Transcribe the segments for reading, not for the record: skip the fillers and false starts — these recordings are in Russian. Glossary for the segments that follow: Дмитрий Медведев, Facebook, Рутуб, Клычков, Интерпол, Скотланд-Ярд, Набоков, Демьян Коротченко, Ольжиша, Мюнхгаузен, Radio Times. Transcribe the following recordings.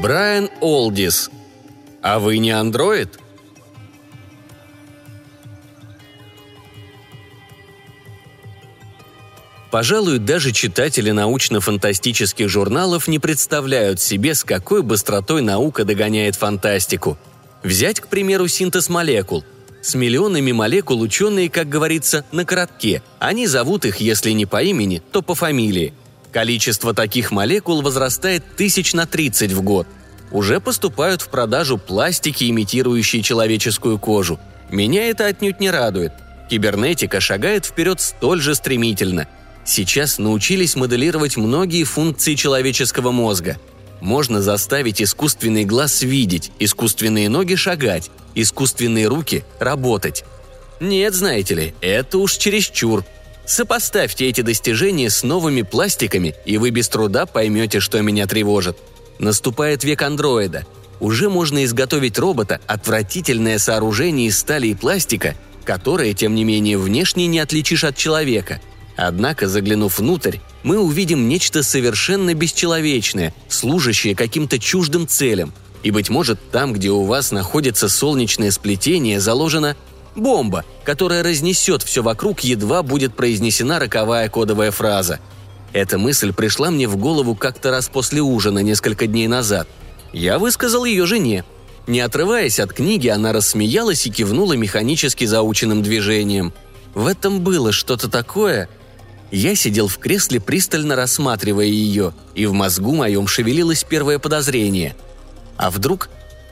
Брайан Олдис. А вы не андроид? Пожалуй, даже читатели научно-фантастических журналов не представляют себе, с какой быстротой наука догоняет фантастику. Взять, к примеру, синтез молекул. С миллионами молекул ученые, как говорится, на коротке. Они зовут их, если не по имени, то по фамилии. Количество таких молекул возрастает 3000 на 30 в год. Уже поступают в продажу пластики, имитирующие человеческую кожу. Меня это отнюдь не радует. Кибернетика шагает вперед столь же стремительно. Сейчас научились моделировать многие функции человеческого мозга. Можно заставить искусственный глаз видеть, искусственные ноги шагать, искусственные руки работать. Нет, знаете ли, это уж чересчур. Сопоставьте эти достижения с новыми пластиками, и вы без труда поймете, что меня тревожит. Наступает век андроида. Уже можно изготовить робота, отвратительное сооружение из стали и пластика, которое, тем не менее, внешне не отличишь от человека. Однако, заглянув внутрь, мы увидим нечто совершенно бесчеловечное, служащее каким-то чуждым целям. И, быть может, там, где у вас находится солнечное сплетение, заложена бомба, которая разнесет все вокруг, едва будет произнесена роковая кодовая фраза. Эта мысль пришла мне в голову как-то раз после ужина несколько дней назад. Я высказал ее жене. Не отрываясь от книги, она рассмеялась и кивнула механически заученным движением. В этом было что-то такое... Я сидел в кресле, пристально рассматривая ее, и в мозгу моем шевелилось первое подозрение. А вдруг?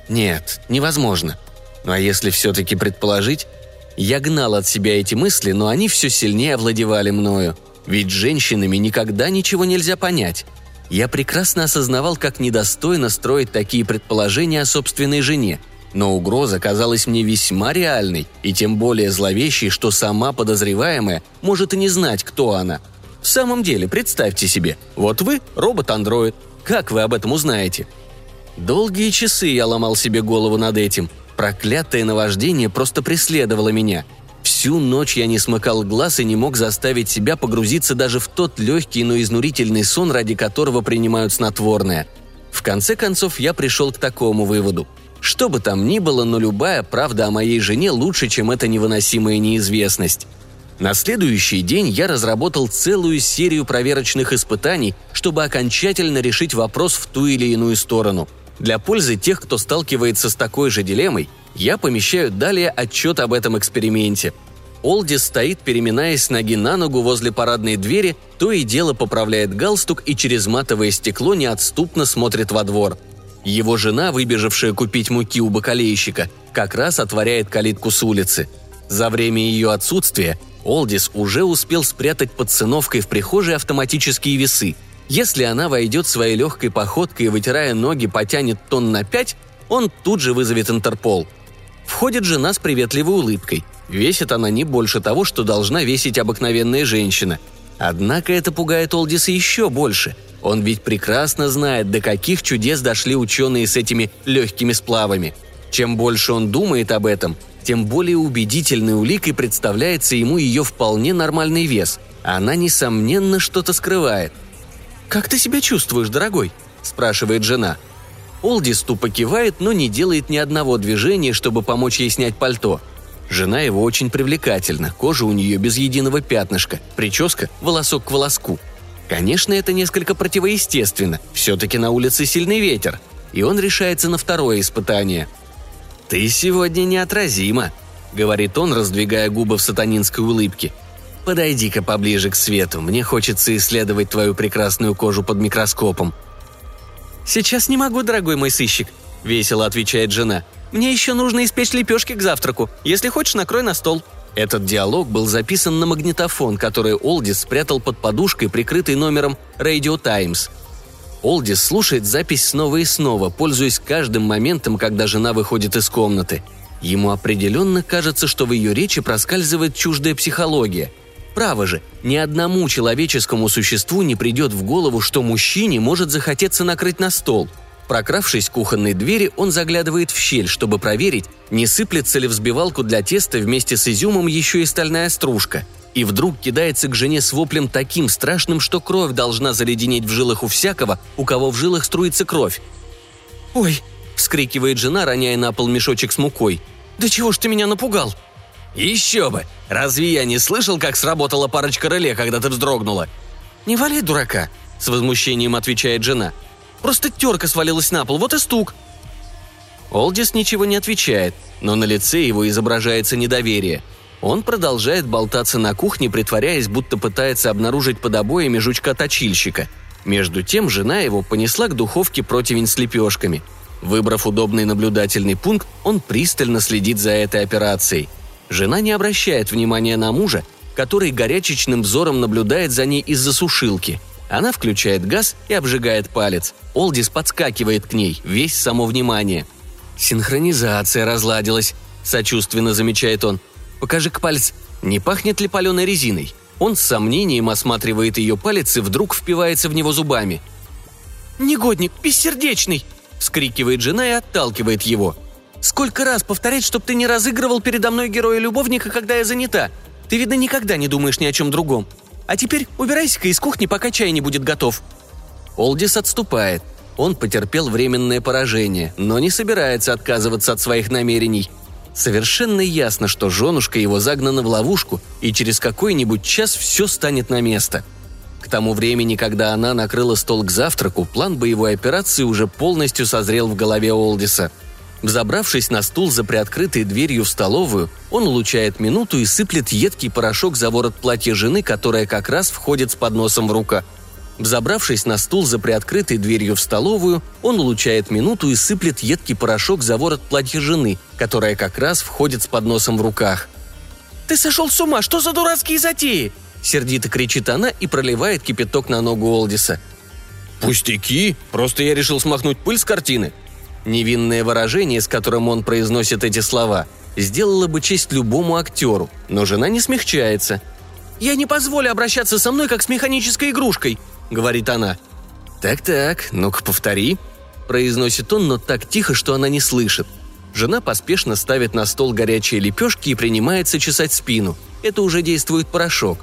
Нет, невозможно. Ну а если все-таки предположить? Я гнал от себя эти мысли, но они все сильнее овладевали мною. Ведь женщинами никогда ничего нельзя понять. Я прекрасно осознавал, как недостойно строить такие предположения о собственной жене. Но угроза казалась мне весьма реальной, и тем более зловещей, что сама подозреваемая может и не знать, кто она. В самом деле, представьте себе, вот вы – робот-андроид. Как вы об этом узнаете? Долгие часы я ломал себе голову над этим. Проклятое наваждение просто преследовало меня. Всю ночь я не смыкал глаз и не мог заставить себя погрузиться даже в тот легкий, но изнурительный сон, ради которого принимают снотворное. В конце концов, я пришел к такому выводу. Что бы там ни было, но любая правда о моей жене лучше, чем эта невыносимая неизвестность. На следующий день я разработал целую серию проверочных испытаний, чтобы окончательно решить вопрос в ту или иную сторону. Для пользы тех, кто сталкивается с такой же дилеммой, я помещаю далее отчет об этом эксперименте. Олдис стоит, переминаясь с ноги на ногу возле парадной двери, то и дело поправляет галстук и через матовое стекло неотступно смотрит во двор. Его жена, выбежавшая купить муки у бакалейщика, как раз отворяет калитку с улицы. За время ее отсутствия Олдис уже успел спрятать под циновкой в прихожей автоматические весы. Если она войдет своей легкой походкой и, вытирая ноги, потянет тонн на 5, он тут же вызовет Интерпол. Входит жена с приветливой улыбкой. Весит она не больше того, что должна весить обыкновенная женщина. Однако это пугает Олдиса еще больше. Он ведь прекрасно знает, до каких чудес дошли ученые с этими легкими сплавами. Чем больше он думает об этом, тем более убедительной уликой представляется ему ее вполне нормальный вес. Она, несомненно, что-то скрывает. «Как ты себя чувствуешь, дорогой?» – спрашивает жена. Олдис тупо кивает, но не делает ни одного движения, чтобы помочь ей снять пальто. Жена его очень привлекательна, кожа у нее без единого пятнышка, прическа – волосок к волоску. Конечно, это несколько противоестественно, все-таки на улице сильный ветер, и он решается на второе испытание. «Ты сегодня неотразима», — говорит он, раздвигая губы в сатанинской улыбке. «Подойди-ка поближе к свету, мне хочется исследовать твою прекрасную кожу под микроскопом». «Сейчас не могу, дорогой мой сыщик», — весело отвечает жена. «Мне еще нужно испечь лепешки к завтраку, если хочешь, накрой на стол». Этот диалог был записан на магнитофон, который Олдис спрятал под подушкой, прикрытой номером Radio Times. Олдис слушает запись снова и снова, пользуясь каждым моментом, когда жена выходит из комнаты. Ему определенно кажется, что в ее речи проскальзывает чуждая психология. Право же, ни одному человеческому существу не придет в голову, что мужчине может захотеться накрыть на стол. Прокравшись к кухонной двери, он заглядывает в щель, чтобы проверить, не сыплется ли в взбивалку для теста вместе с изюмом еще и стальная стружка. И вдруг кидается к жене с воплем таким страшным, что кровь должна заледенеть в жилах у всякого, у кого в жилах струится кровь. «Ой!» – вскрикивает жена, роняя на пол мешочек с мукой. «Да чего ж ты меня напугал?» «Еще бы! Разве я не слышал, как сработала парочка реле, когда ты вздрогнула?» «Не валяй дурака!» – с возмущением отвечает жена. «Просто терка свалилась на пол, вот и стук!» Олдис ничего не отвечает, но на лице его изображается недоверие. Он продолжает болтаться на кухне, притворяясь, будто пытается обнаружить под обоями жучка-точильщика. Между тем жена его понесла к духовке противень с лепешками. Выбрав удобный наблюдательный пункт, он пристально следит за этой операцией. Жена не обращает внимания на мужа, который горячечным взором наблюдает за ней из-за сушилки. Она включает газ и обжигает палец. Олдис подскакивает к ней, весь само внимание. «Синхронизация разладилась», – сочувственно замечает он. «Покажи-ка палец, не пахнет ли паленой резиной?» Он с сомнением осматривает ее палец и вдруг впивается в него зубами. «Негодник, бессердечный!» – вскрикивает жена и отталкивает его. «Сколько раз повторять, чтоб ты не разыгрывал передо мной героя-любовника, когда я занята? Ты, видно, никогда не думаешь ни о чем другом. А теперь убирайся-ка из кухни, пока чай не будет готов». Олдис отступает. Он потерпел временное поражение, но не собирается отказываться от своих намерений. Совершенно ясно, что женушка его загнана в ловушку, и через какой-нибудь час все станет на место. К тому времени, когда она накрыла стол к завтраку, план боевой операции уже полностью созрел в голове Олдиса. Взобравшись на стул за приоткрытой дверью в столовую, он улучает минуту и сыплет едкий порошок за ворот платья жены, которая как раз входит с подносом в руку. «Ты сошел с ума! Что за дурацкие затеи?» – сердито кричит она и проливает кипяток на ногу Олдиса. «Пустяки! Просто я решил смахнуть пыль с картины!» Невинное выражение, с которым он произносит эти слова, сделало бы честь любому актеру, но жена не смягчается. «Я не позволю обращаться со мной, как с механической игрушкой», — говорит она. «Так-так, ну-ка повтори», — произносит он, но так тихо, что она не слышит. Жена поспешно ставит на стол горячие лепешки и принимается чесать спину. Это уже действует порошок.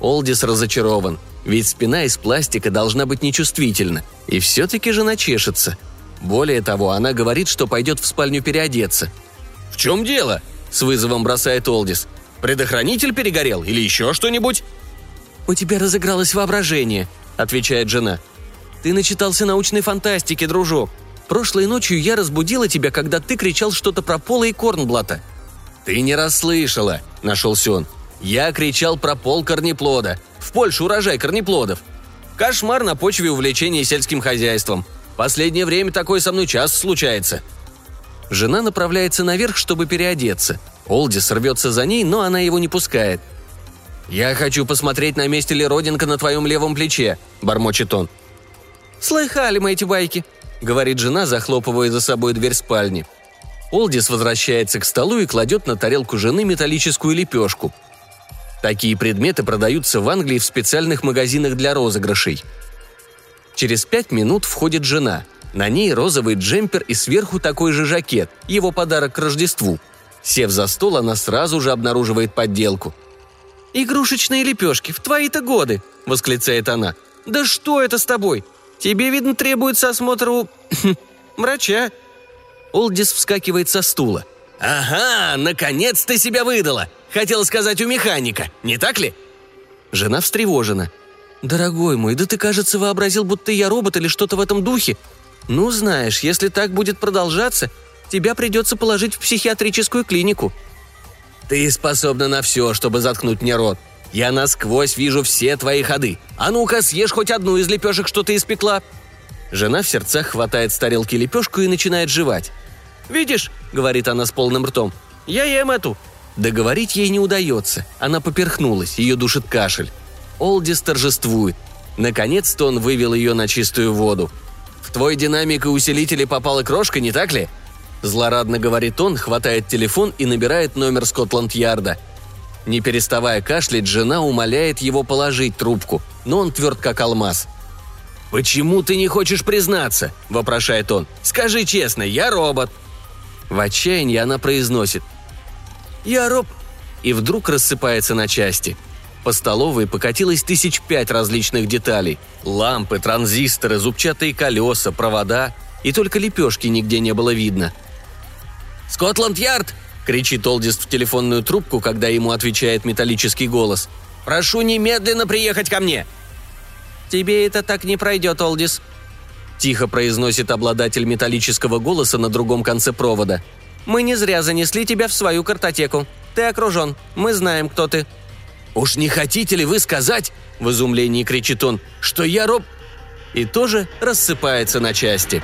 Олдис разочарован, ведь спина из пластика должна быть нечувствительна. И все-таки жена чешется. Более того, она говорит, что пойдет в спальню переодеться. «В чем дело?» — с вызовом бросает Олдис. «Предохранитель перегорел или еще что-нибудь?» «У тебя разыгралось воображение», — отвечает жена. «Ты начитался научной фантастики, дружок. Прошлой ночью я разбудила тебя, когда ты кричал что-то про Пола и Корнблата». «Ты не расслышала», — нашелся он. «Я кричал про пол корнеплода. В Польше урожай корнеплодов. Кошмар на почве увлечения сельским хозяйством. Последнее время такое со мной часто случается». Жена направляется наверх, чтобы переодеться. Олдис рвется за ней, но она его не пускает. «Я хочу посмотреть, на месте ли родинка на твоем левом плече», – бормочет он. «Слыхали мы эти байки», – говорит жена, захлопывая за собой дверь спальни. Олдис возвращается к столу и кладет на тарелку жены металлическую лепешку. Такие предметы продаются в Англии в специальных магазинах для розыгрышей. Через 5 минут входит жена. На ней розовый джемпер и сверху такой же жакет, его подарок к Рождеству. Сев за стол, она сразу же обнаруживает подделку. «Игрушечные лепешки, в твои-то годы!» – восклицает она. «Да что это с тобой? Тебе, видно, требуется осмотр у... врача!» Олдис вскакивает со стула. «Ага, наконец ты себя выдала! Хотела сказать, у механика, не так ли?» Жена встревожена. «Дорогой мой, да ты, кажется, вообразил, будто я робот или что-то в этом духе. Ну, знаешь, если так будет продолжаться, тебя придется положить в психиатрическую клинику». «Ты способна на все, чтобы заткнуть мне рот. Я насквозь вижу все твои ходы. А ну-ка, съешь хоть одну из лепешек, что ты испекла». Жена в сердцах хватает с тарелки лепешку и начинает жевать. «Видишь», — говорит она с полным ртом, — «я ем эту». Договорить ей не удается. Она поперхнулась, ее душит кашель. Олдис торжествует. Наконец-то он вывел ее на чистую воду. «В твой динамик и усилители попала крошка, не так ли?» Злорадно говорит он, хватает телефон и набирает номер Скотланд-Ярда. Не переставая кашлять, жена умоляет его положить трубку, но он тверд как алмаз. «Почему ты не хочешь признаться?» – вопрошает он. «Скажи честно, я робот». В отчаянии она произносит: «Я роб…» и вдруг рассыпается на части. По столовой покатилось 5 тысяч различных деталей – лампы, транзисторы, зубчатые колеса, провода. и только лепешки нигде не было видно. «Скотланд-Ярд!» – кричит Олдис в телефонную трубку, когда ему отвечает металлический голос. «Прошу немедленно приехать ко мне!» «Тебе это так не пройдет, Олдис», – тихо произносит обладатель металлического голоса на другом конце провода. «Мы не зря занесли тебя в свою картотеку. Ты окружен. Мы знаем, кто ты». «Уж не хотите ли вы сказать?» – в изумлении кричит он. «Что я роб...» И тоже рассыпается на части.